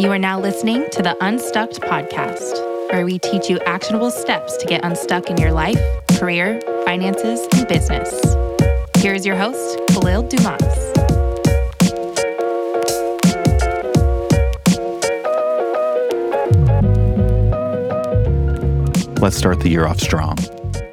You are now listening to the Unstucked podcast, where we teach you actionable steps to get unstuck in your life, career, finances, and business. Here is your host, Khalil Dumas. Let's start the year off strong.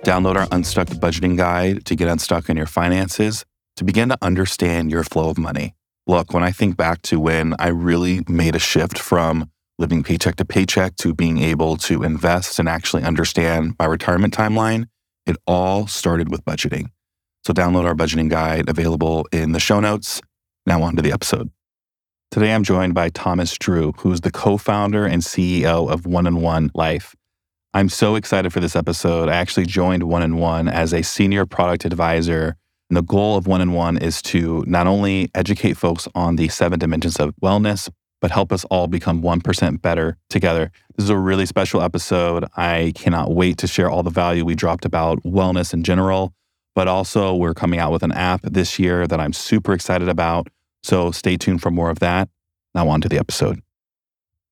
Download our Unstuck budgeting guide to get unstuck in your finances, to begin to understand your flow of money. Look, when I think back to when I really made a shift from living paycheck to paycheck to being able to invest and actually understand my retirement timeline, it all started with budgeting. So download our budgeting guide available in the show notes. Now on to the episode. Today I'm joined by Thomas Drew, who is the co-founder and CEO of One & One Life. I'm so excited for this episode. I actually joined One & One as a senior product advisor. And the goal of One & One is to not only educate folks on the 7 dimensions of wellness, but help us all become 1% better together. This is a really special episode. I cannot wait to share all the value we dropped about wellness in general, but also we're coming out with an app this year that I'm super excited about. So stay tuned for more of that. Now on to the episode.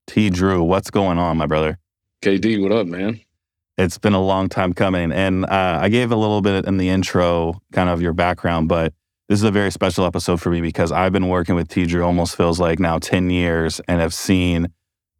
T. Drew, what's going on, my brother? KD, what up, man? It's been a long time coming. And I gave a little bit in the intro, kind of your background, but this is a very special episode for me because I've been working with T. Drew almost feels like now 10 years and have seen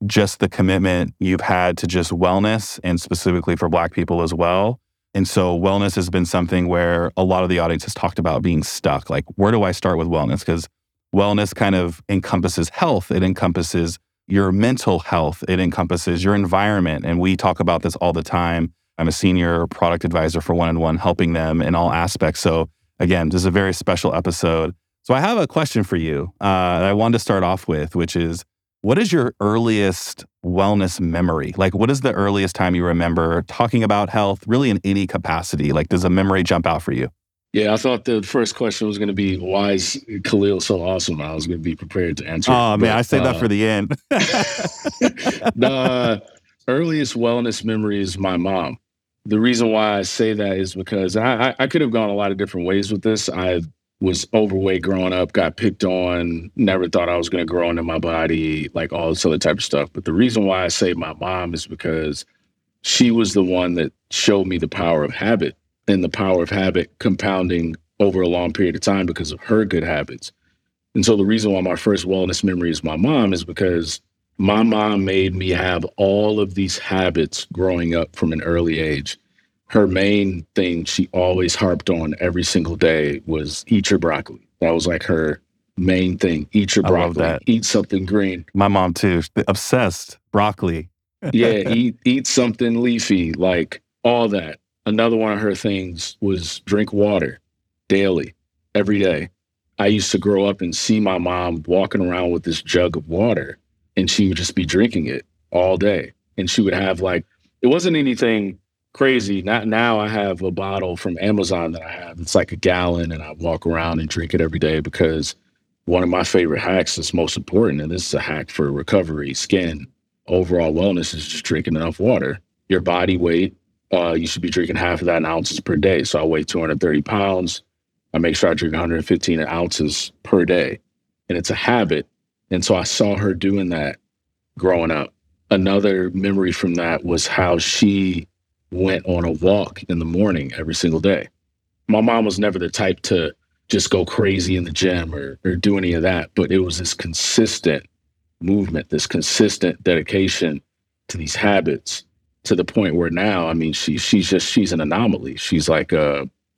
just the commitment you've had to just wellness and specifically for Black people as well. And so wellness has been something where a lot of the audience has talked about being stuck. Like, where do I start with wellness? Because wellness kind of encompasses health. It encompasses your mental health, it encompasses your environment. And we talk about this all the time. I'm a senior product advisor for One & One, helping them in all aspects. So again, this is a very special episode. So I have a question for you that I wanted to start off with, which is, what is your earliest wellness memory? Like, what is the earliest time you remember talking about health, really in any capacity? Like, does a memory jump out for you? Yeah, I thought the first question was going to be, why is Khalil so awesome? I was going to be prepared to answer. Oh, man, I saved that for the end. The earliest wellness memory is my mom. The reason why I say that is because I could have gone a lot of different ways with this. I was overweight growing up, got picked on, never thought I was going to grow into my body, like all this other type of stuff. But the reason why I say my mom is because she was the one that showed me the power of habit. And the power of habit compounding over a long period of time because of her good habits. And so the reason why my first wellness memory is my mom is because my mom made me have all of these habits growing up from an early age. Her main thing she always harped on every single day was eat your broccoli. That was like her main thing. Eat your broccoli, eat something green. My mom too, obsessed, broccoli. Yeah, eat something leafy, like all that. Another one of her things was drink water daily, every day. I used to grow up and see my mom walking around with this jug of water, and she would just be drinking it all day. And she would have like, it wasn't anything crazy. Not now I have a bottle from Amazon that I have. It's like a gallon, and I walk around and drink it every day because one of my favorite hacks that's most important, and this is a hack for recovery, skin, overall wellness, is just drinking enough water. Your body weight. You should be drinking half of that in ounces per day. So I weigh 230 pounds. I make sure I drink 115 ounces per day. And it's a habit. And so I saw her doing that growing up. Another memory from that was how she went on a walk in the morning every single day. My mom was never the type to just go crazy in the gym or do any of that. But it was this consistent movement, this consistent dedication to these habits. To the point where now, I mean, she's an anomaly. She's like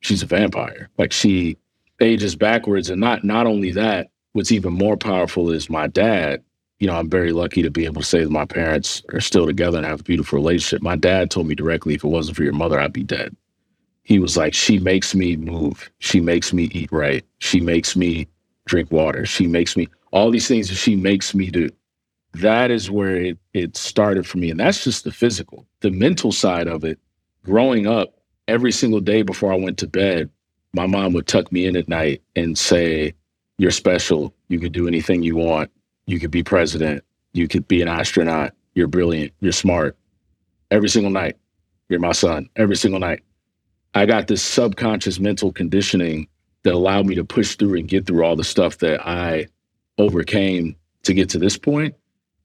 she's a vampire. Like, she ages backwards. And not only that, what's even more powerful is my dad. You know, I'm very lucky to be able to say that my parents are still together and have a beautiful relationship. My dad told me directly, if it wasn't for your mother, I'd be dead. He was like, she makes me move. She makes me eat right. She makes me drink water. She makes me all these things that she makes me do. That is where it started for me. And that's just the physical. The mental side of it, growing up, every single day before I went to bed, my mom would tuck me in at night and say, you're special. You could do anything you want. You could be president. You could be an astronaut. You're brilliant. You're smart. Every single night. You're my son. Every single night. I got this subconscious mental conditioning that allowed me to push through and get through all the stuff that I overcame to get to this point.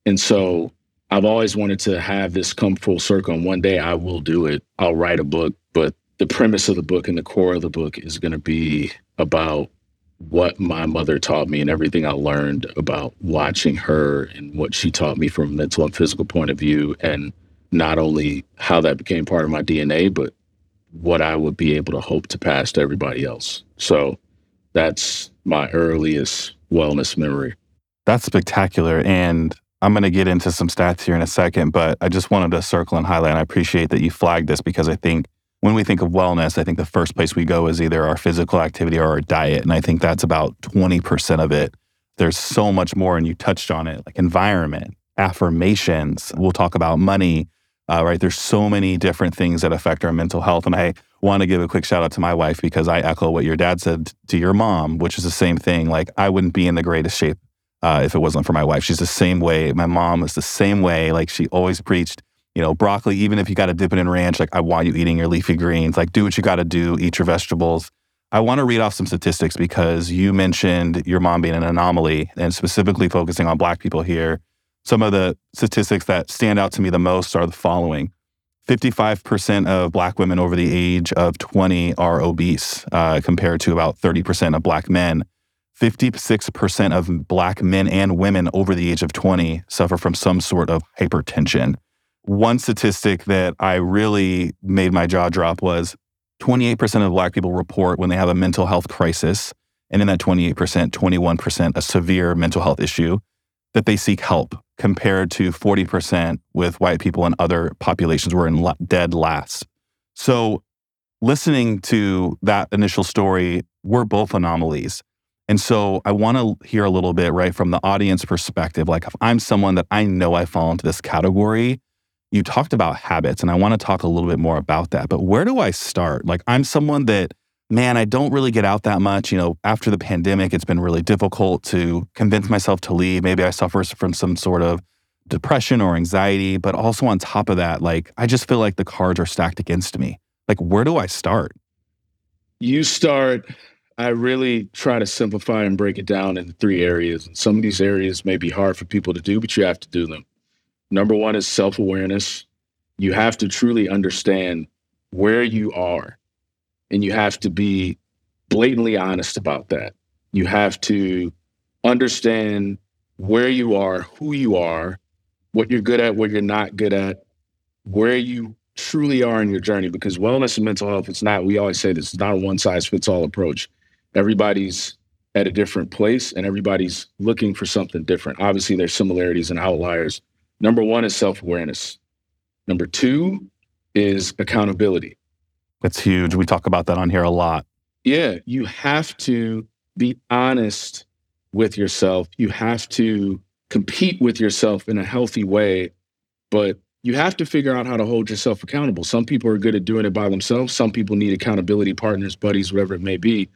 And so I've always wanted to have this come full circle. And one day I will do it. I'll write a book, but the premise of the book and the core of the book is going to be about what my mother taught me and everything I learned about watching her and what she taught me from a mental and physical point of view. And not only how that became part of my DNA, but what I would be able to hope to pass to everybody else. So that's my earliest wellness memory. That's spectacular. And I'm going to get into some stats here in a second, but I just wanted to circle and highlight, and I appreciate that you flagged this, because I think when we think of wellness, I think the first place we go is either our physical activity or our diet. And I think that's about 20% of it. There's so much more, and you touched on it, like environment, affirmations. We'll talk about money, right? There's so many different things that affect our mental health. And I want to give a quick shout out to my wife, because I echo what your dad said to your mom, which is the same thing. Like, I wouldn't be in the greatest shape if it wasn't for my wife. She's the same way. My mom is the same way. Like, she always preached, you know, broccoli, even if you got to dip it in ranch, like, I want you eating your leafy greens, like, do what you got to do, eat your vegetables. I want to read off some statistics, because you mentioned your mom being an anomaly, and specifically focusing on Black people here. Some of the statistics that stand out to me the most are the following. 55% of Black women over the age of 20 are obese, compared to about 30% of Black men. 56% of Black men and women over the age of 20 suffer from some sort of hypertension. One statistic that I really made my jaw drop was 28% of Black people report when they have a mental health crisis. And in that 28%, 21% a severe mental health issue, that they seek help, compared to 40% with white people and other populations were in dead last. So listening to that initial story, we're both anomalies. And so I want to hear a little bit, right, from the audience perspective, like, if I'm someone that I know I fall into this category. You talked about habits, and I want to talk a little bit more about that, but where do I start? Like, I'm someone that, man, I don't really get out that much. You know, after the pandemic, it's been really difficult to convince myself to leave. Maybe I suffer from some sort of depression or anxiety, but also on top of that, like, I just feel like the cards are stacked against me. Like, where do I start? I really try to simplify and break it down into three areas. And some of these areas may be hard for people to do, but you have to do them. Number one is self-awareness. You have to truly understand where you are, and you have to be blatantly honest about that. You have to understand where you are, who you are, what you're good at, what you're not good at, where you truly are in your journey, because wellness and mental health, it's not, we always say this, it's not a one-size-fits-all approach. Everybody's at a different place, and everybody's looking for something different. Obviously, there's similarities and outliers. Number one is self-awareness. Number two is accountability. That's huge. We talk about that on here a lot. Yeah, you have to be honest with yourself. You have to compete with yourself in a healthy way, but you have to figure out how to hold yourself accountable. Some people are good at doing it by themselves. Some people need accountability partners, buddies, whatever it may be.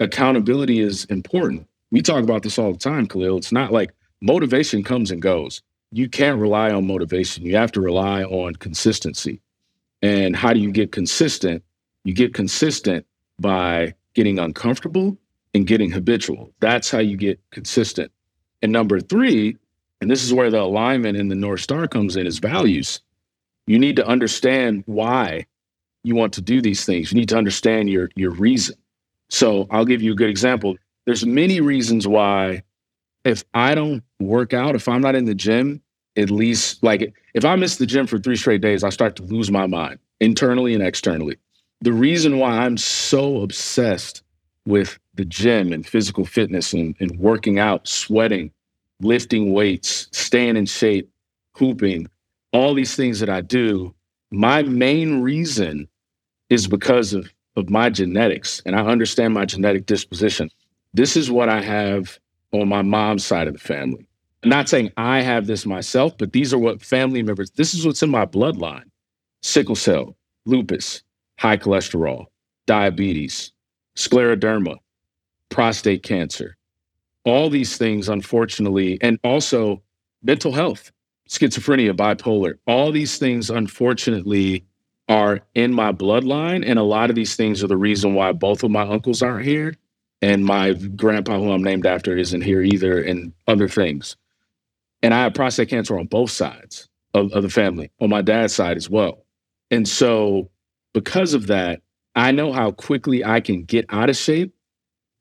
Accountability is important. We talk about this all the time, Khalil. It's not like motivation comes and goes. You can't rely on motivation. You have to rely on consistency. And how do you get consistent? You get consistent by getting uncomfortable and getting habitual. That's how you get consistent. And number three, and this is where the alignment in the North Star comes in, is values. You need to understand why you want to do these things. You need to understand your reason. So I'll give you a good example. There's many reasons why, if I don't work out, if I'm not in the gym, at least, like, if I miss the gym for 3 straight days, I start to lose my mind internally and externally. The reason why I'm so obsessed with the gym and physical fitness and working out, sweating, lifting weights, staying in shape, hooping, all these things that I do, my main reason is because of my genetics. And I understand my genetic disposition. This is what I have on my mom's side of the family. I'm not saying I have this myself, but these are what family members, this is what's in my bloodline. Sickle cell, lupus, high cholesterol, diabetes, scleroderma, prostate cancer. All these things, unfortunately, and also mental health, schizophrenia, bipolar, all these things, unfortunately, are in my bloodline. And a lot of these things are the reason why both of my uncles aren't here. And my grandpa, who I'm named after, isn't here either, and other things. And I had prostate cancer on both sides of the family, on my dad's side as well. And so because of that, I know how quickly I can get out of shape.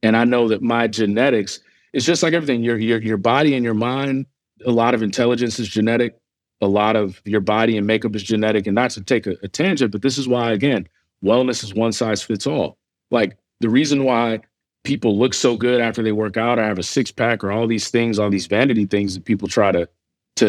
And I know that my genetics, it's just like everything, your body and your mind, a lot of intelligence is genetic. A lot of your body and makeup is genetic. And not to take a tangent, but this is why, again, wellness is one size fits all. Like the reason why people look so good after they work out or have a six pack or all these things, all these vanity things that people try to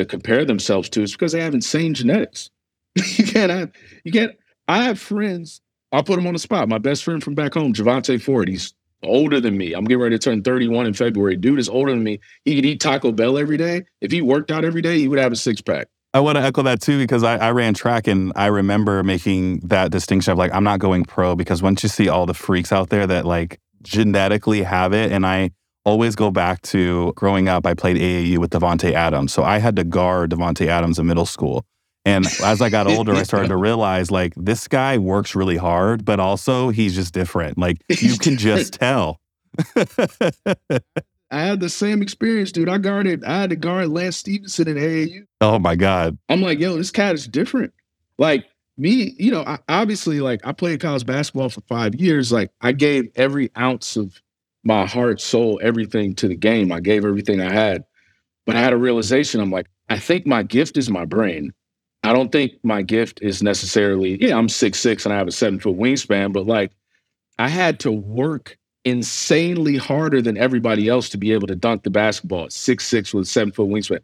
compare themselves to is because they have insane genetics. I have friends, I'll put them on the spot. My best friend from back home, Javante Ford, he's older than me. I'm getting ready to turn 31 in February. Dude is older than me. He could eat Taco Bell every day. If he worked out every day, he would have a six pack. I want to echo that too, because I ran track and I remember making that distinction of like, I'm not going pro because once you see all the freaks out there that like genetically have it. And I always go back to growing up, I played AAU with Devontae Adams. So I had to guard Devontae Adams in middle school. And as I got older, I started to realize like this guy works really hard, but also he's just different. Like you can just tell. I had the same experience, dude. I had to guard Lance Stevenson in AAU. Oh my God. I'm like, yo, this cat is different. Like me, you know, I obviously like I played college basketball for 5 years. Like I gave every ounce of my heart, soul, everything to the game. I gave everything I had, but I had a realization. I'm like, I think my gift is my brain. I don't think my gift is necessarily, yeah, I'm 6'6" and I have a 7-foot wingspan, but like I had to work insanely harder than everybody else to be able to dunk the basketball at 6'6" with a 7-foot wingspan.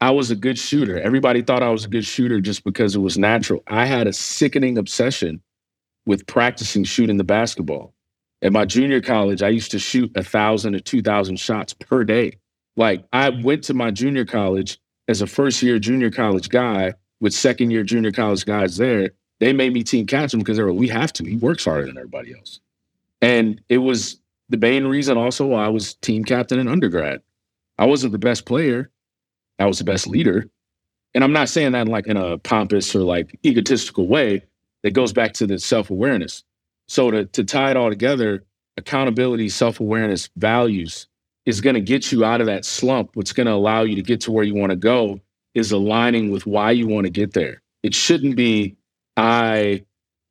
I was a good shooter. Everybody thought I was a good shooter just because it was natural. I had a sickening obsession with practicing shooting the basketball. At my junior college, I used to shoot 1,000 to 2,000 shots per day. Like I went to my junior college as a first-year junior college guy with second-year junior college guys there. They made me team captain because they were, we have to. He works harder than everybody else. And it was the main reason also why I was team captain in undergrad. I wasn't the best player. I was the best leader. And I'm not saying that like in a pompous or like egotistical way. That goes back to the self-awareness. So to tie it all together, accountability, self-awareness, values is going to get you out of that slump. What's going to allow you to get to where you want to go is aligning with why you want to get there. It shouldn't be, I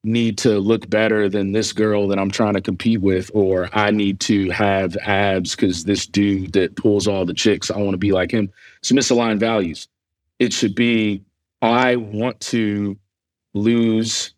need to look better than this girl that I'm trying to compete with, or I need to have abs because this dude that pulls all the chicks, I want to be like him. It's misaligned values. It should be, I want to lose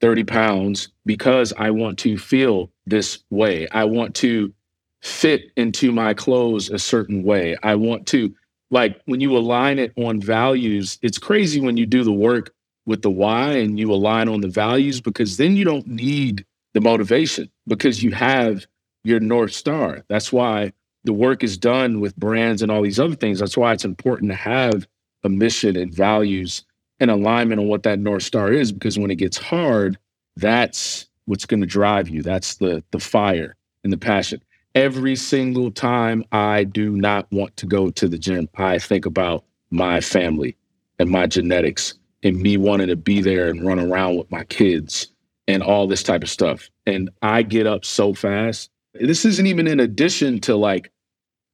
30 pounds because I want to feel this way. I want to fit into my clothes a certain way. I want to, like when you align it on values, it's crazy when you do the work with the why and you align on the values, because then you don't need the motivation because you have your North Star. That's why the work is done with brands and all these other things. That's why it's important to have a mission and values and alignment on what that North Star is, because when it gets hard, that's what's going to drive you. That's the fire and the passion. Every single time I do not want to go to the gym, I think about my family and my genetics and me wanting to be there and run around with my kids and all this type of stuff. And I get up so fast. This isn't even in addition to like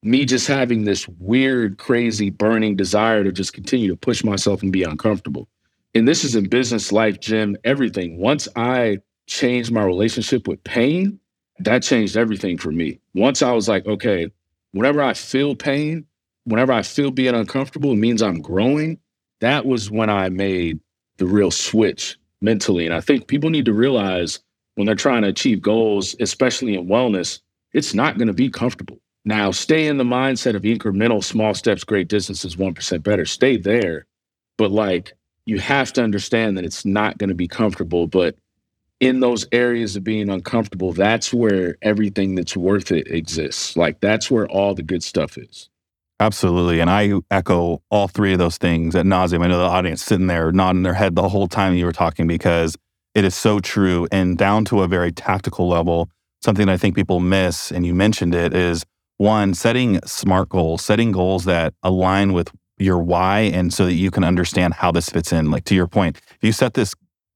me just having this weird, crazy, burning desire to just continue to push myself and be uncomfortable. And this is in business, life, gym, everything. Once I changed my relationship with pain, that changed everything for me. Once I was like, okay, whenever I feel pain, whenever I feel being uncomfortable, it means I'm growing. That was when I made the real switch mentally. And I think people need to realize when they're trying to achieve goals, especially in wellness, it's not going to be comfortable. Now, stay in the mindset of incremental small steps, great distances, 1% better. Stay there. But like, you have to understand that it's not going to be comfortable, but in those areas of being uncomfortable, that's where everything that's worth it exists. Like that's where all the good stuff is. Absolutely. And I echo all three of those things ad nauseum. I know the audience sitting there nodding their head the whole time you were talking, because it is so true. And down to a very tactical level, something that I think people miss, and you mentioned it, is one, setting SMART goals, setting goals that align with your why and so that you can understand how this fits in. Like to your point, if you set this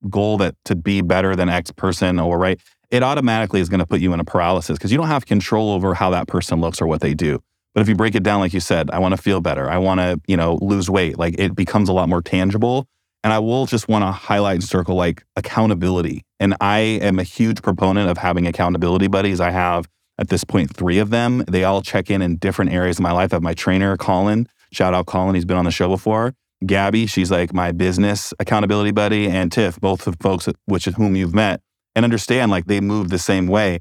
goal that to be better than X person or right, it automatically is going to put you in a paralysis because you don't have control over how that person looks or what they do. But if you break it down, like you said, I want to feel better. I want to, lose weight. Like, it becomes a lot more tangible. And I will just want to highlight and circle, like, accountability. And I am a huge proponent of having accountability buddies. I have, at this point, 3 of them. They all check in different areas of my life. I have my trainer, Colin. Shout out Colin. He's been on the show before. Gabby, she's like my business accountability buddy. And Tiff, both of folks which is whom you've met. And understand, like, they move the same way.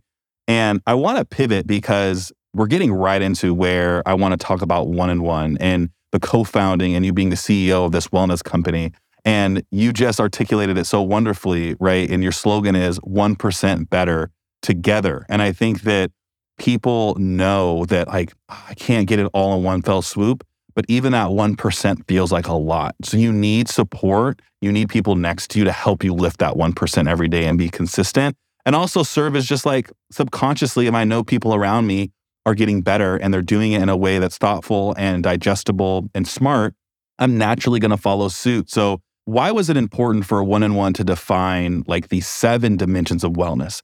And I want to pivot because we're getting right into where I want to talk about One and One and the co-founding and you being the CEO of this wellness company. And you just articulated it so wonderfully, right? And your slogan is 1% better together. And I think that people know that, like, I can't get it all in one fell swoop, but even that 1% feels like a lot. So you need support. You need people next to you to help you lift that 1% every day and be consistent. And also serve as just like subconsciously, if I know people around me are getting better and they're doing it in a way that's thoughtful and digestible and smart, I'm naturally going to follow suit. So why was it important for One and One to define like the 7 dimensions of wellness,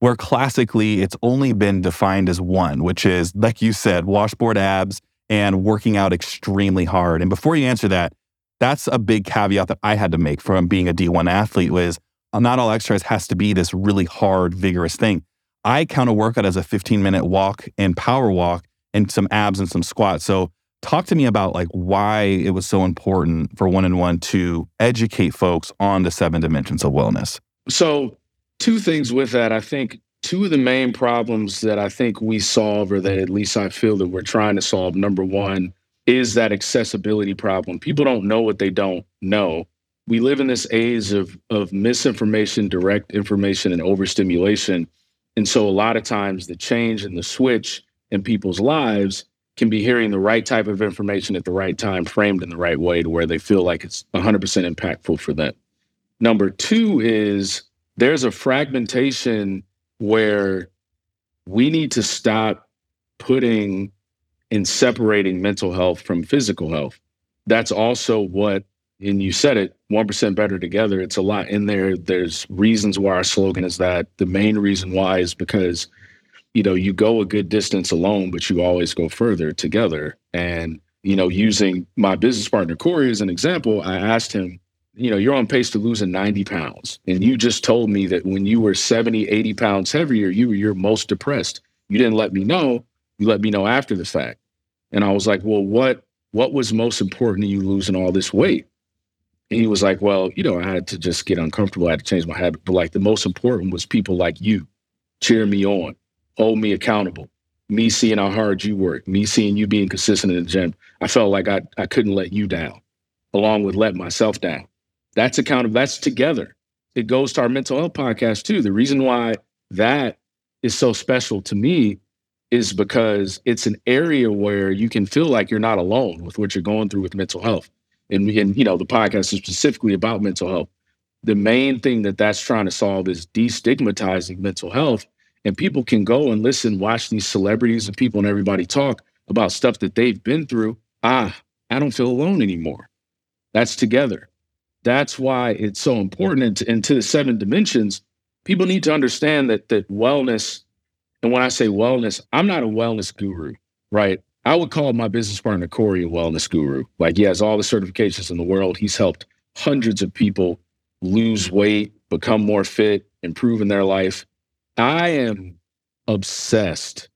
where classically it's only been defined as 1, which is, like you said, washboard abs and working out extremely hard? And before you answer that, that's a big caveat that I had to make from being a D1 athlete was not all exercise has to be this really hard, vigorous thing. I count a workout as a 15-minute walk and power walk and some abs and some squats. So talk to me about like why it was so important for One and One to educate folks on the 7 dimensions of wellness. So 2 things with that. I think 2 of the main problems that I think we solve, or that at least I feel that we're trying to solve, number 1 is that accessibility problem. People don't know what they don't know. We live in this age of misinformation, direct information, and overstimulation. And so a lot of times the change and the switch in people's lives can be hearing the right type of information at the right time, framed in the right way to where they feel like it's 100% impactful for them. Number 2 is there's a fragmentation where we need to stop putting and separating mental health from physical health. That's also what, and you said it, 1% better together. It's a lot in there. There's reasons why our slogan is that. The main reason why is because, you go a good distance alone, but you always go further together. And, using my business partner, Corey, as an example, I asked him, you're on pace to losing 90 pounds. And you just told me that when you were 70, 80 pounds heavier, you were your most depressed. You didn't let me know. You let me know after the fact. And I was like, well, what was most important to you losing all this weight? And he was like, well, I had to just get uncomfortable. I had to change my habit. But like the most important was people like you cheering me on, hold me accountable, me seeing how hard you work, me seeing you being consistent in the gym. I felt like I couldn't let you down, along with let myself down. That's accountable. That's together. It goes to our mental health podcast too. The reason why that is so special to me is because it's an area where you can feel like you're not alone with what you're going through with mental health. And the podcast is specifically about mental health. The main thing that's trying to solve is destigmatizing mental health. And people can go and listen, watch these celebrities and people and everybody talk about stuff that they've been through. I don't feel alone anymore. That's together. That's why it's so important. And to the 7 dimensions, people need to understand that wellness, and when I say wellness, I'm not a wellness guru, right? I would call my business partner, Corey, a wellness guru. Like, he has all the certifications in the world. He's helped hundreds of people lose weight, become more fit, improve in their life. I am obsessed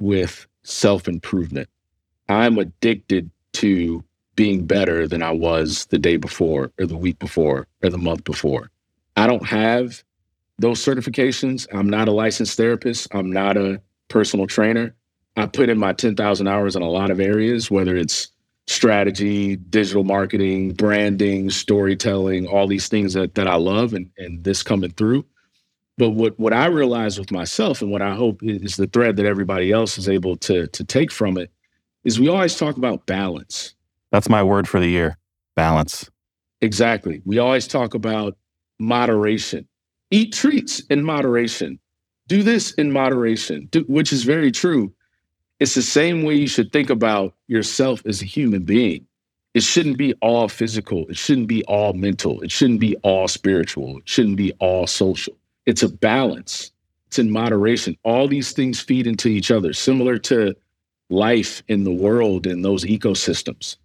with self-improvement. I'm addicted to being better than I was the day before or the week before or the month before. I don't have those certifications. I'm not a licensed therapist. I'm not a personal trainer. I put in my 10,000 hours in a lot of areas, whether it's strategy, digital marketing, branding, storytelling, all these things that I love and this coming through. But what I realized with myself, and what I hope is the thread that everybody else is able to take from it, is we always talk about balance. That's my word for the year, balance. Exactly. We always talk about moderation. Eat treats in moderation. Do this in moderation, which is very true. It's the same way you should think about yourself as a human being. It shouldn't be all physical. It shouldn't be all mental. It shouldn't be all spiritual. It shouldn't be all social. It's a balance. It's in moderation. All these things feed into each other, similar to life in the world and those ecosystems.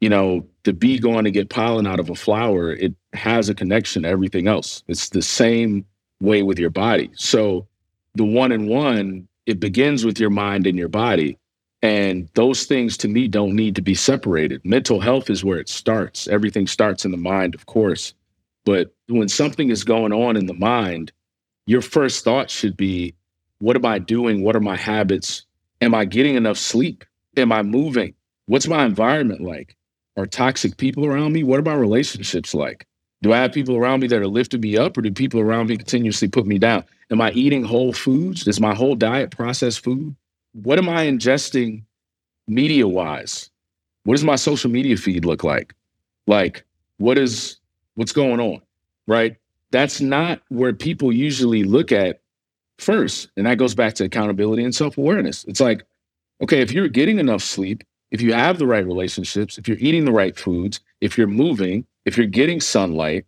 You know, the bee going to get pollen out of a flower, it has a connection to everything else. It's the same way with your body. So the one and one, it begins with your mind and your body. And those things to me don't need to be separated. Mental health is where it starts. Everything starts in the mind, of course. But when something is going on in the mind, your first thought should be, what am I doing? What are my habits? Am I getting enough sleep? Am I moving? What's my environment like? Are toxic people around me? What are my relationships like? Do I have people around me that are lifting me up, or do people around me continuously put me down? Am I eating whole foods? Is my whole diet processed food? What am I ingesting media-wise? What does my social media feed look like? Like, what's going on, right? That's not where people usually look at first. And that goes back to accountability and self-awareness. It's like, okay, if you're getting enough sleep, if you have the right relationships, if you're eating the right foods, if you're moving, if you're getting sunlight,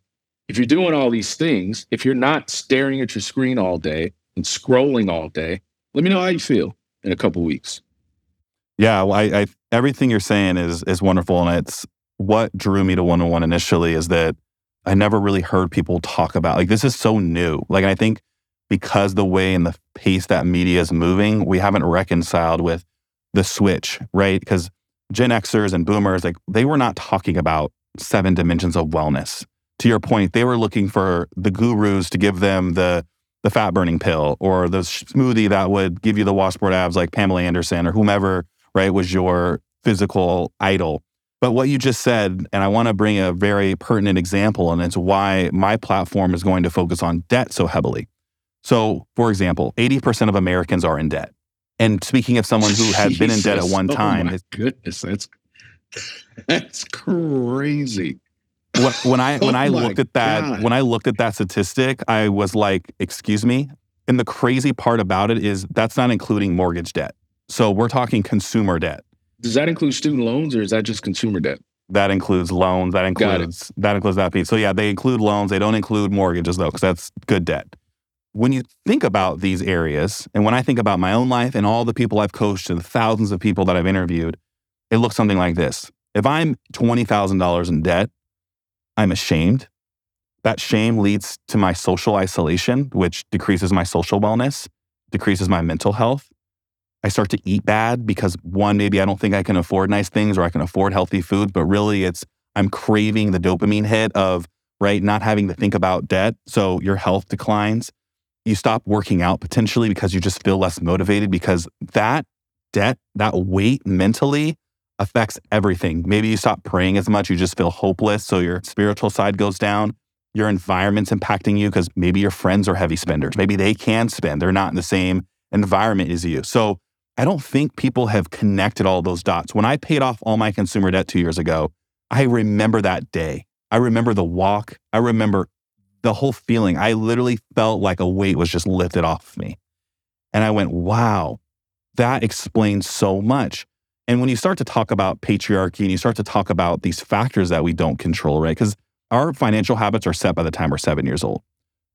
if you're doing all these things, if you're not staring at your screen all day and scrolling all day, let me know how you feel in a couple of weeks. Yeah, well, I everything you're saying is wonderful. And it's what drew me to One on One initially is that I never really heard people talk about, like, this is so new. Like, I think because the way and the pace that media is moving, we haven't reconciled with the switch, right? Because Gen Xers and boomers, like, they were not talking about 7 dimensions of wellness. To your point, they were looking for the gurus to give them the fat burning pill or the smoothie that would give you the washboard abs, like Pamela Anderson or whomever, right, was your physical idol. But what you just said, and I want to bring a very pertinent example, and it's why my platform is going to focus on debt so heavily. So, for example, 80% of Americans are in debt. And speaking of someone who has been in debt at one time, my goodness, that's crazy. When I looked at that, God. When I looked at that statistic, I was like, "Excuse me." And the crazy part about it is that's not including mortgage debt. So we're talking consumer debt. Does that include student loans, or is that just consumer debt? That includes loans. That includes that piece. So yeah, they include loans. They don't include mortgages though, because that's good debt. When you think about these areas, and when I think about my own life and all the people I've coached and the thousands of people that I've interviewed, it looks something like this. If I'm $20,000 in debt, I'm ashamed. That shame leads to my social isolation, which decreases my social wellness, decreases my mental health. I start to eat bad because one, maybe I don't think I can afford nice things or I can afford healthy food, but really I'm craving the dopamine hit of, right, not having to think about debt. So your health declines. You stop working out potentially because you just feel less motivated because that debt, that weight mentally affects everything. Maybe you stop praying as much. You just feel hopeless. So your spiritual side goes down. Your environment's impacting you because maybe your friends are heavy spenders. Maybe they can spend. They're not in the same environment as you. So I don't think people have connected all those dots. When I paid off all my consumer debt 2 years ago, I remember that day. I remember the walk. I remember the whole feeling. I literally felt like a weight was just lifted off of me. And I went, wow, that explains so much. And when you start to talk about patriarchy and you start to talk about these factors that we don't control, right? Because our financial habits are set by the time we're 7 years old.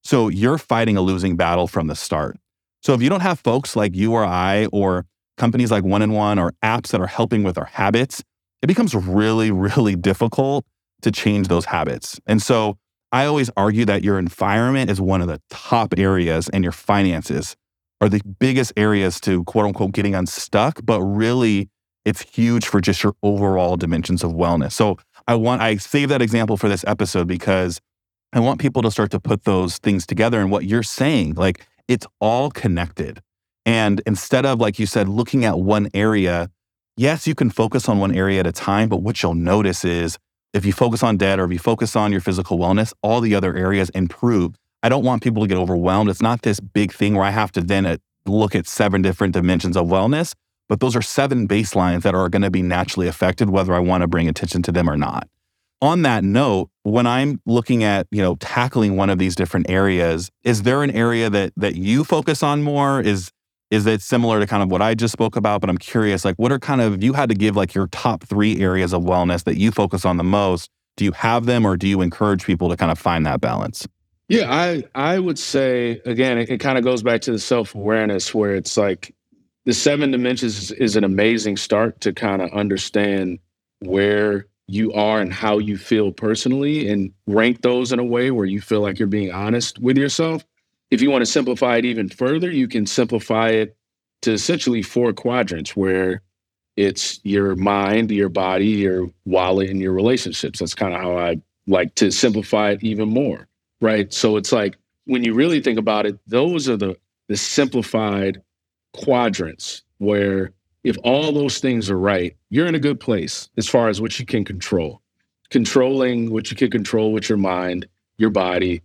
So you're fighting a losing battle from the start. So if you don't have folks like you or I or companies like One and One or apps that are helping with our habits, it becomes really, really difficult to change those habits. And so I always argue that your environment is one of the top areas and your finances are the biggest areas to quote unquote getting unstuck, but really it's huge for just your overall dimensions of wellness. So I save that example for this episode because I want people to start to put those things together and what you're saying, like it's all connected. And instead of, like you said, looking at one area, yes, you can focus on one area at a time, but what you'll notice is if you focus on debt or if you focus on your physical wellness, all the other areas improve. I don't want people to get overwhelmed. It's not this big thing where I have to then look at 7 different dimensions of wellness, but those are 7 baselines that are going to be naturally affected whether I want to bring attention to them or not. On that note, when I'm looking at, you know, tackling one of these different areas, is there an area that you focus on more? Is it similar to kind of what I just spoke about? But I'm curious, like, what are kind of, if you had to give like your top 3 areas of wellness that you focus on the most, do you have them or do you encourage people to kind of find that balance? Yeah, I would say, again, it kind of goes back to the self-awareness where it's like, the seven dimensions is an amazing start to kind of understand where you are and how you feel personally, and rank those in a way where you feel like you're being honest with yourself. If you want to simplify it even further, you can simplify it to essentially four quadrants where it's your mind, your body, your wallet, and your relationships. That's kind of how I like to simplify it even more, right? So it's like, when you really think about it, those are the simplified quadrants where if all those things are right, you're in a good place as far as what you can control. Controlling what you can control with your mind, your body,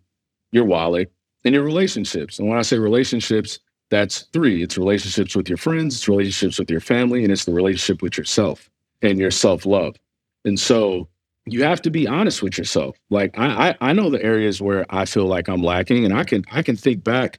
your wallet, and your relationships. And when I say relationships, that's three. It's relationships with your friends, it's relationships with your family, and it's the relationship with yourself and your self-love. And so you have to be honest with yourself. Like I know the areas where I feel like I'm lacking, and I can think back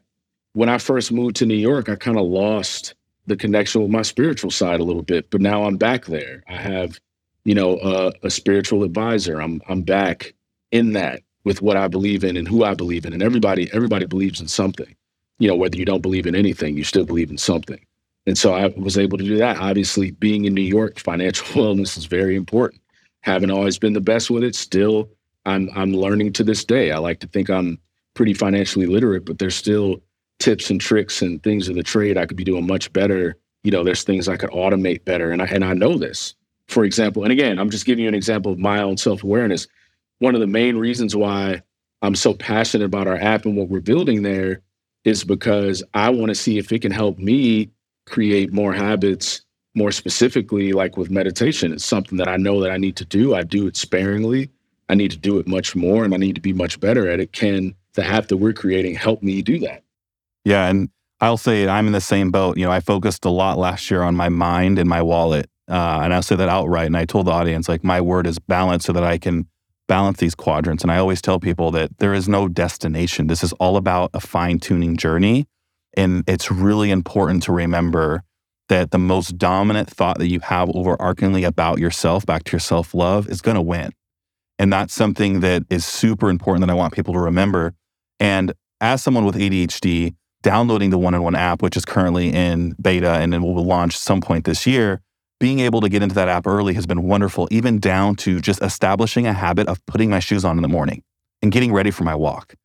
when I first moved to New York, I kind of lost the connection with my spiritual side a little bit, but now I'm back there. I have, a spiritual advisor. I'm back in that with what I believe in and who I believe in. And everybody believes in something, whether you don't believe in anything, you still believe in something. And so I was able to do that. Obviously being in New York, financial wellness is very important. Haven't always been the best with it. Still, I'm learning to this day. I like to think I'm pretty financially literate, but there's still tips and tricks and things of the trade I could be doing much better. There's things I could automate better. And I know this, for example. And again, I'm just giving you an example of my own self-awareness. One of the main reasons why I'm so passionate about our app and what we're building there is because I want to see if it can help me create more habits. More specifically, like with meditation, it's something that I know that I need to do. I do it sparingly. I need to do it much more, and I need to be much better at it. Can the app that we're creating help me do that? Yeah, and I'll say I'm in the same boat. I focused a lot last year on my mind and my wallet, and I'll say that outright. And I told the audience, like, my word is balance so that I can balance these quadrants. And I always tell people that there is no destination. This is all about a fine-tuning journey, and it's really important to remember that the most dominant thought that you have overarchingly about yourself, back to your self-love, is going to win. And that's something that is super important that I want people to remember. And as someone with ADHD, downloading the One & One app, which is currently in beta and then will launch some point this year, being able to get into that app early has been wonderful, even down to just establishing a habit of putting my shoes on in the morning and getting ready for my walk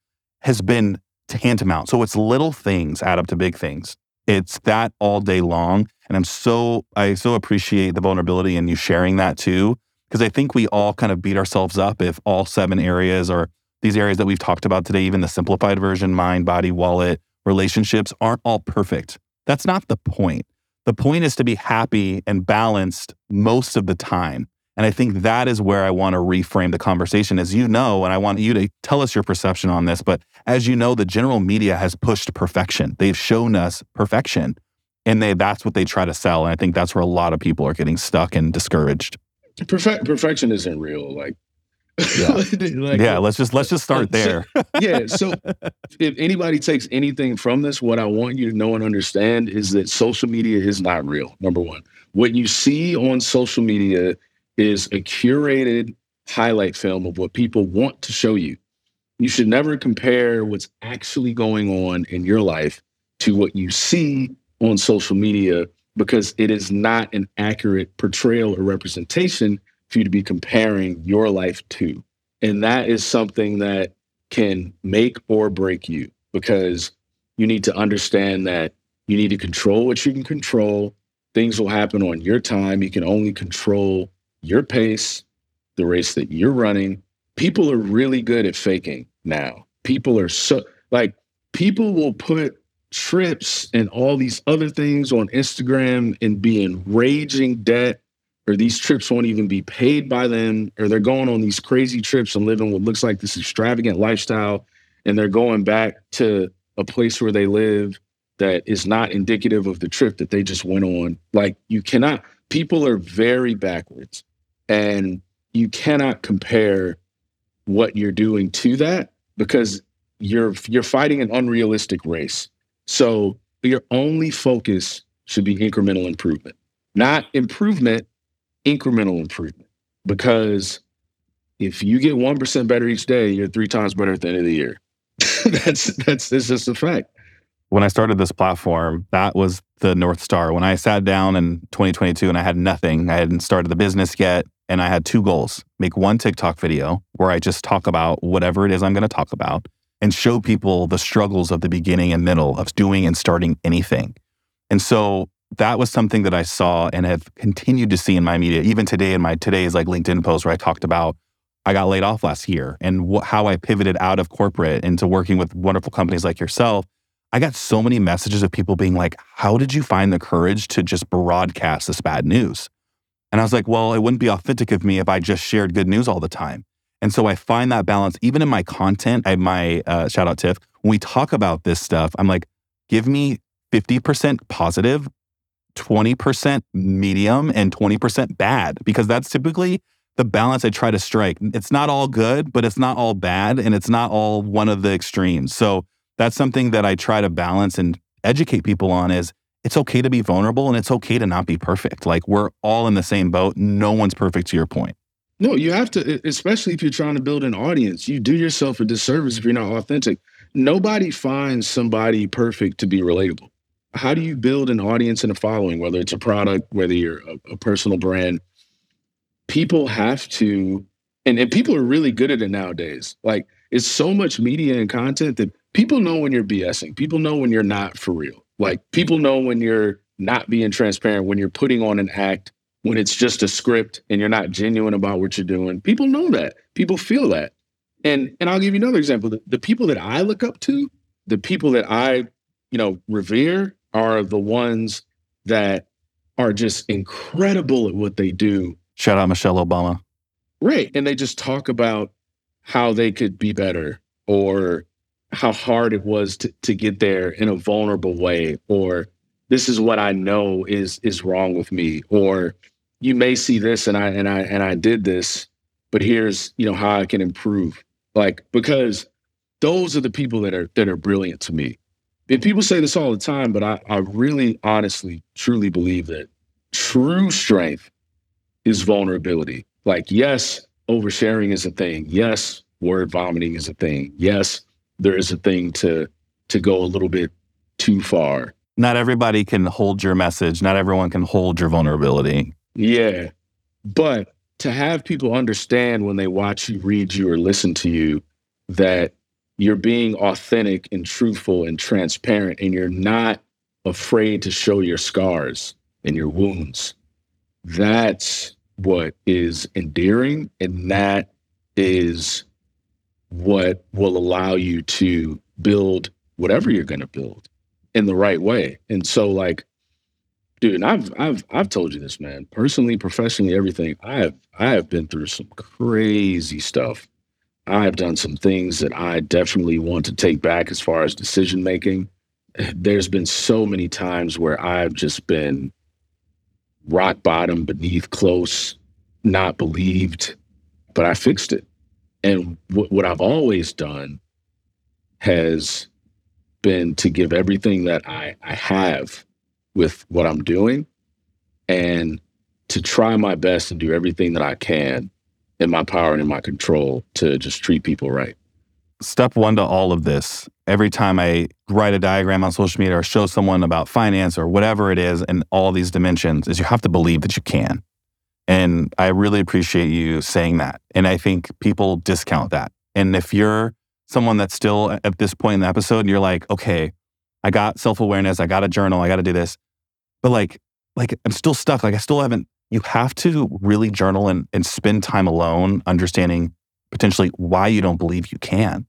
has been tantamount. So it's little things add up to big things. It's that all day long. And I so appreciate the vulnerability and you sharing that too, because I think we all kind of beat ourselves up if all seven areas, or these areas that we've talked about today, even the simplified version, mind, body, wallet, relationships, aren't all perfect. That's not the point. The point is to be happy and balanced most of the time. And I think that is where I want to reframe the conversation, as and I want you to tell us your perception on this, but as the general media has pushed perfection. They've shown us perfection, and that's what they try to sell. And I think that's where a lot of people are getting stuck and discouraged. Perfection isn't real. Yeah. Let's just start there. Yeah. So if anybody takes anything from this, what I want you to know and understand is that social media is not real. Number one, what you see on social media is a curated highlight film of what people want to show you. You should never compare what's actually going on in your life to what you see on social media, because it is not an accurate portrayal or representation for you to be comparing your life to. And that is something that can make or break you, because you need to understand that you need to control what you can control. Things will happen on your time. You can only control your pace, the race that you're running. People are really good at faking now. People are so, people will put trips and all these other things on Instagram and be in raging debt, or these trips won't even be paid by them, or they're going on these crazy trips and living what looks like this extravagant lifestyle, and they're going back to a place where they live that is not indicative of the trip that they just went on. People are very backwards. And you cannot compare what you're doing to that, because you're fighting an unrealistic race. So your only focus should be incremental improvement, not improvement, incremental improvement. Because if you get 1% better each day, you're 3 times better at the end of the year. That's just a fact. when I started this platform, that was the North Star. When I sat down in 2022 and I had nothing, I hadn't started the business yet, and I had two goals. Make one TikTok video where I just talk about whatever it is I'm going to talk about and show people the struggles of the beginning and middle of doing and starting anything. And so that was something that I saw and have continued to see in my media. Even today in my today's like LinkedIn post where I talked about I got laid off last year and how I pivoted out of corporate into working with wonderful companies like yourself. I got so many messages of people being like, how did you find the courage to just broadcast this bad news? And I was like, well, it wouldn't be authentic of me if I just shared good news all the time. And so I find that balance, even in my content, I my shout out Tiff, when we talk about this stuff, I'm like, give me 50% positive, 20% medium, and 20% bad, because that's typically the balance I try to strike. It's not all good, but it's not all bad, and it's not all one of the extremes. So that's something that I try to balance and educate people on is it's okay to be vulnerable and it's okay to not be perfect. Like we're all in the same boat. No one's perfect, to your point. No, you have to, especially if you're trying to build an audience, you do yourself a disservice if you're not authentic. Nobody finds somebody perfect to be relatable. How do you build an audience and a following, whether it's a product, whether you're a personal brand? People have to, and people are really good at it nowadays. Like it's so much media and content that people know when you're BSing. People know when you're not for real. Like people know when you're not being transparent, when you're putting on an act, when it's just a script and you're not genuine about what you're doing. People know that. People feel that. And I'll give you another example. The people that I look up to, the people that I, revere are the ones that are just incredible at what they do. Shout out Michelle Obama. Right. And they just talk about how they could be better or how hard it was to get there in a vulnerable way, or this is what I know is wrong with me, or you may see this and I did this, but here's how I can improve. Like, because those are the people that are brilliant to me. And people say this all the time, but I really honestly truly believe that true strength is vulnerability. Like, yes, oversharing is a thing. Yes, word vomiting is a thing. Yes, there is a thing to go a little bit too far. Not everybody can hold your message. Not everyone can hold your vulnerability. Yeah. But to have people understand when they watch you, read you, or listen to you, that you're being authentic and truthful and transparent, and you're not afraid to show your scars and your wounds. That's what is endearing, and that is what will allow you to build whatever you're going to build in the right way. And so, like, dude, I've told you this, man, personally, professionally, everything. I have been through some crazy stuff. I have done some things that I definitely want to take back as far as decision making. There's been so many times where I've just been rock bottom, beneath, close, not believed, but I fixed it. And what I've always done has been to give everything that I have with what I'm doing and to try my best and do everything that I can in my power and in my control to just treat people right. Step one to all of this, every time I write a diagram on social media or show someone about finance or whatever it is and all these dimensions, is you have to believe that you can. And I really appreciate you saying that. And I think people discount that. And if you're someone that's still at this point in the episode and you're like, okay, I got self-awareness, I got a journal, I got to do this, but like I'm still stuck. Like I still haven't, you have to really journal and spend time alone, understanding potentially why you don't believe you can.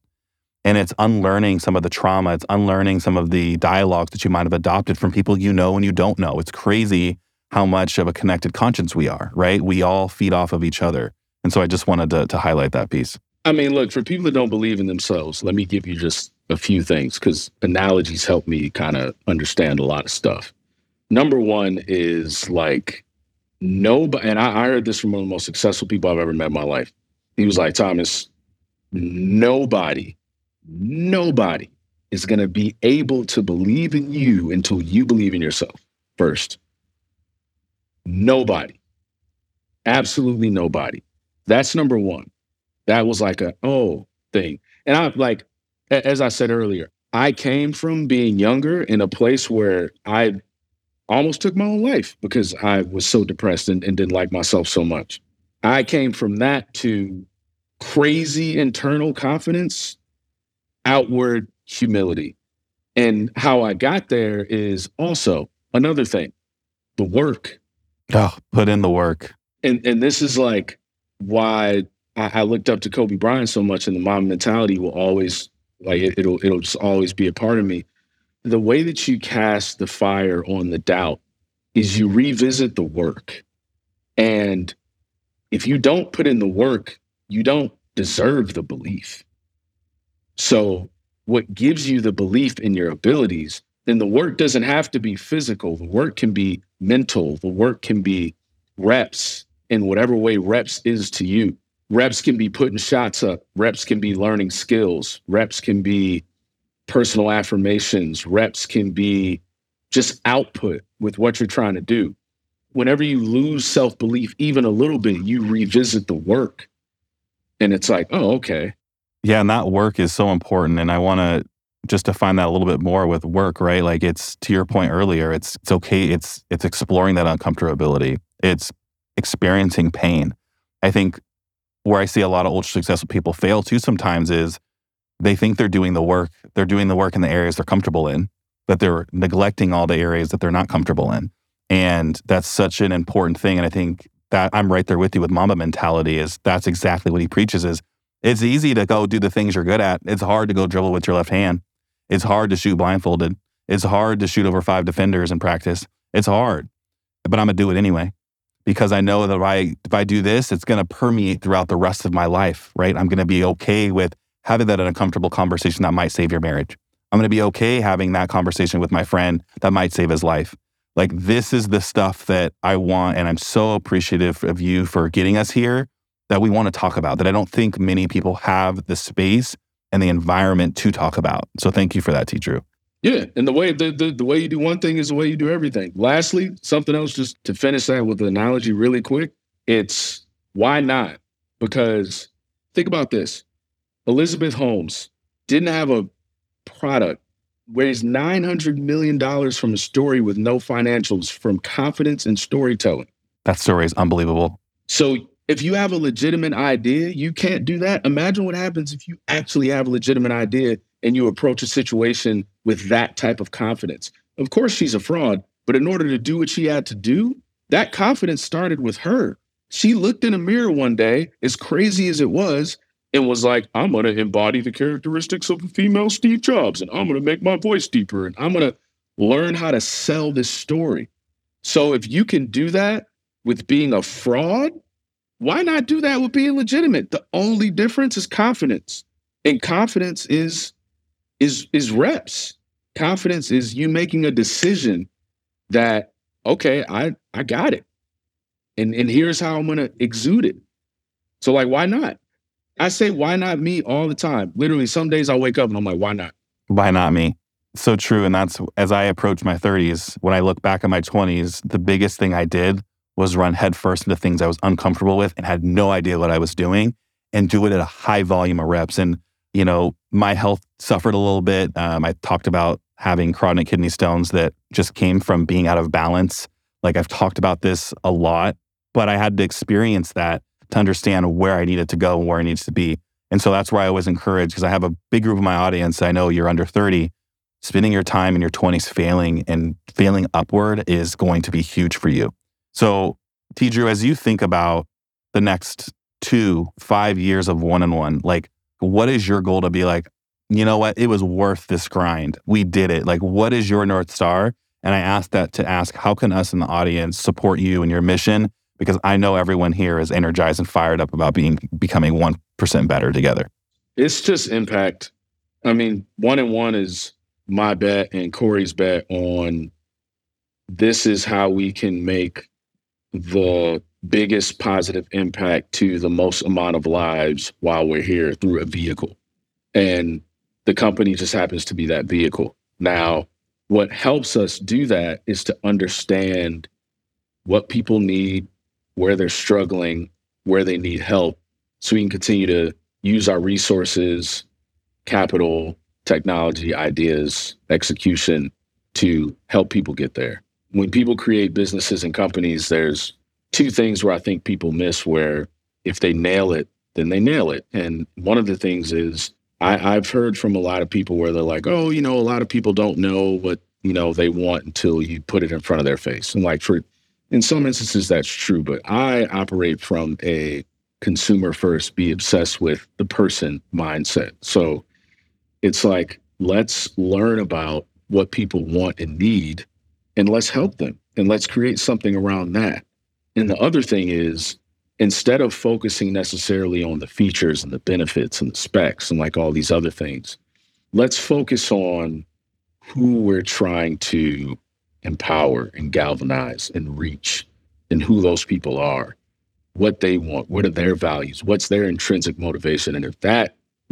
And it's unlearning some of the trauma. It's unlearning some of the dialogues that you might have adopted from people you know and you don't know. It's crazy how much of a connected conscience we are, right? We all feed off of each other. And so I just wanted to highlight that piece. I mean, look, for people that don't believe in themselves, let me give you just a few things because analogies help me kind of understand a lot of stuff. Number one is like nobody, and I heard this from one of the most successful people I've ever met in my life. He was like, Thomas, nobody is going to be able to believe in you until you believe in yourself first. Nobody. Absolutely nobody. That's number one. That was like a thing. And I, like, as I said earlier, I came from being younger in a place where I almost took my own life because I was so depressed and didn't like myself so much. I came from that to crazy internal confidence, outward humility. And how I got there is also another thing, the work. Oh, put in the work. And this is like why I looked up to Kobe Bryant so much, and the mob mentality will always, like, it'll just always be a part of me. The way that you cast the fire on the doubt is you revisit the work. And if you don't put in the work, you don't deserve the belief. So what gives you the belief in your abilities, then the work doesn't have to be physical. The work can be mental. The work can be reps in whatever way reps is to you. Reps can be putting shots up. Reps can be learning skills. Reps can be personal affirmations. Reps can be just output with what you're trying to do. Whenever you lose self-belief, even a little bit, you revisit the work. And it's like, oh, okay. Yeah, and that work is so important. And I want to just define that a little bit more with work, right? Like, it's, to your point earlier, it's okay. It's exploring that uncomfortability. It's experiencing pain. I think where I see a lot of ultra successful people fail too sometimes is they think they're doing the work. They're doing the work in the areas they're comfortable in, but they're neglecting all the areas that they're not comfortable in. And that's such an important thing. And I think that I'm right there with you with Mamba mentality, is that's exactly what he preaches. Is it's easy to go do the things you're good at. It's hard to go dribble with your left hand. It's hard to shoot blindfolded. It's hard to shoot over 5 defenders in practice. It's hard, but I'm gonna do it anyway. Because I know that if I do this, it's going to permeate throughout the rest of my life, right? I'm going to be okay with having that uncomfortable conversation that might save your marriage. I'm going to be okay having that conversation with my friend that might save his life. Like, this is the stuff that I want, and I'm so appreciative of you for getting us here, that we want to talk about, that I don't think many people have the space and the environment to talk about. So thank you for that, T. Drew. Yeah, and the way you do one thing is the way you do everything. Lastly, something else, just to finish that with an analogy really quick, it's why not? Because think about this. Elizabeth Holmes didn't have a product, raised $900 million from a story with no financials, from confidence and storytelling. That story is unbelievable. So if you have a legitimate idea, you can't do that. Imagine what happens if you actually have a legitimate idea and you approach a situation with that type of confidence. Of course, she's a fraud, but in order to do what she had to do, that confidence started with her. She looked in a mirror one day, as crazy as it was, and was like, I'm going to embody the characteristics of a female Steve Jobs, and I'm going to make my voice deeper, and I'm going to learn how to sell this story. So if you can do that with being a fraud, why not do that with being legitimate? The only difference is confidence, and confidence is reps. Confidence is you making a decision that, okay, I got it. And here's how I'm going to exude it. So, like, why not? I say, why not me all the time. Literally, some days I wake up and I'm like, why not? Why not me? So true. And that's, as I approach my 30s, when I look back at my 20s, the biggest thing I did was run headfirst into things I was uncomfortable with and had no idea what I was doing, and do it at a high volume of reps. And you know, my health suffered a little bit. I talked about having chronic kidney stones that just came from being out of balance. Like, I've talked about this a lot, but I had to experience that to understand where I needed to go and where I needed to be. And so that's where I always encourage, because I have a big group of my audience. I know you're under 30. Spending your time in your 20s failing and failing upward is going to be huge for you. So, T. Drew, as you think about the next 2-5 years of One&One, like, what is your goal to be like, you know what, it was worth this grind. We did it. Like, what is your North Star? And I ask that to ask, how can us in the audience support you and your mission? Because I know everyone here is energized and fired up about becoming 1% better together. It's just impact. I mean, One&One is my bet and Corey's bet on this is how we can make the biggest positive impact to the most amount of lives while we're here through a vehicle. And the company just happens to be that vehicle. Now, what helps us do that is to understand what people need, where they're struggling, where they need help, so we can continue to use our resources, capital, technology, ideas, execution to help people get there. When people create businesses and companies, there's two things where I think people miss where if they nail it, then they nail it. And one of the things is I've heard from a lot of people where they're like, oh, you know, a lot of people don't know what, you know, they want until you put it in front of their face. And like in some instances, that's true. But I operate from a consumer first, be obsessed with the person mindset. So it's like, let's learn about what people want and need, and let's help them, and let's create something around that. And the other thing is, instead of focusing necessarily on the features and the benefits and the specs and like all these other things, let's focus on who we're trying to empower and galvanize and reach, and who those people are, what they want, what are their values, what's their intrinsic motivation. And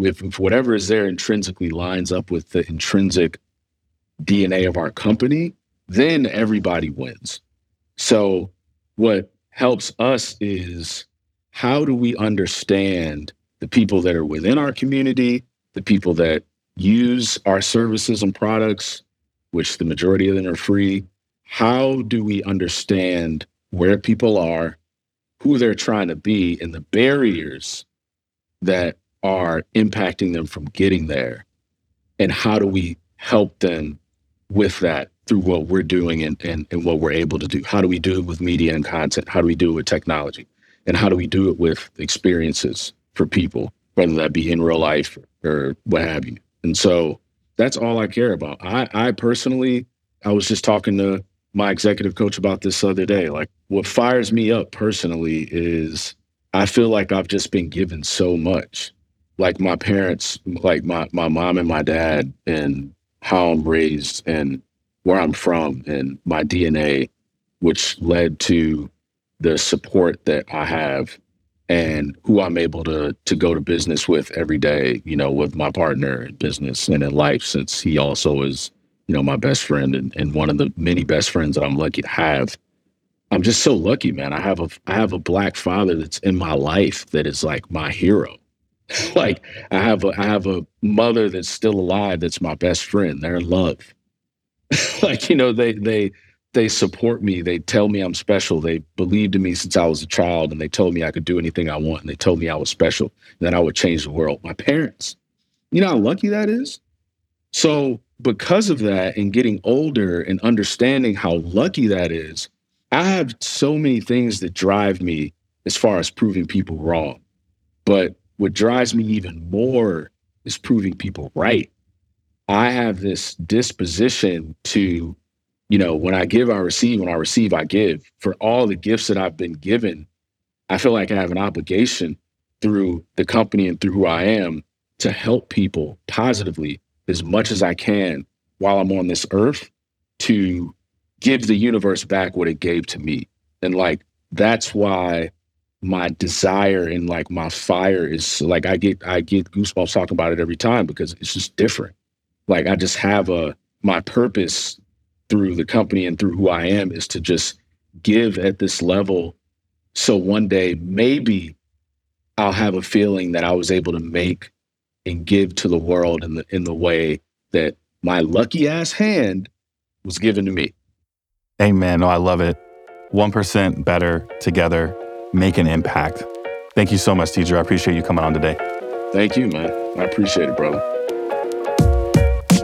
if whatever is there intrinsically lines up with the intrinsic DNA of our company, then everybody wins. So what helps us is, how do we understand the people that are within our community, the people that use our services and products, which the majority of them are free? How do we understand where people are, who they're trying to be, and the barriers that are impacting them from getting there? And how do we help them with that through what we're doing and what we're able to do? How do we do it with media and content? How do we do it with technology? And how do we do it with experiences for people, whether that be in real life or what have you? And so that's all I care about. I personally, I was just talking to my executive coach about this other day. Like, what fires me up personally is I feel like I've just been given so much. Like my parents, like my mom and my dad, and how I'm raised and where I'm from and my DNA, which led to the support that I have and who I'm able to go to business with every day, you know, with my partner in business and in life, since he also is, you know, my best friend and one of the many best friends that I'm lucky to have. I'm just so lucky, man. I have a Black father that's in my life that is like my hero. Like I have a mother that's still alive that's my best friend. They're in love. Like, you know, they support me. They tell me I'm special. They believed in me since I was a child, and they told me I could do anything I want, and they told me I was special and that I would change the world. My parents. You know how lucky that is? So because of that, and getting older and understanding how lucky that is, I have so many things that drive me as far as proving people wrong. But what drives me even more is proving people right. I have this disposition to, you know, when I give, I receive. When I receive, I give. For all the gifts that I've been given, I feel like I have an obligation through the company and through who I am to help people positively as much as I can while I'm on this earth, to give the universe back what it gave to me. And like, that's why my desire and like my fire is like, I get goosebumps talking about it every time, because it's just different. Like, I just have my purpose through the company and through who I am is to just give at this level. So one day, maybe I'll have a feeling that I was able to make and give to the world in the way that my lucky ass hand was given to me. Amen. Oh, I love it. 1% better together, make an impact. Thank you so much, Teacher. I appreciate you coming on today. Thank you, man. I appreciate it, brother.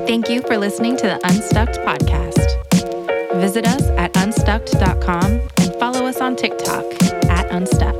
Thank you for listening to the Unstucked podcast. Visit us at unstucked.com and follow us on TikTok at Unstucked.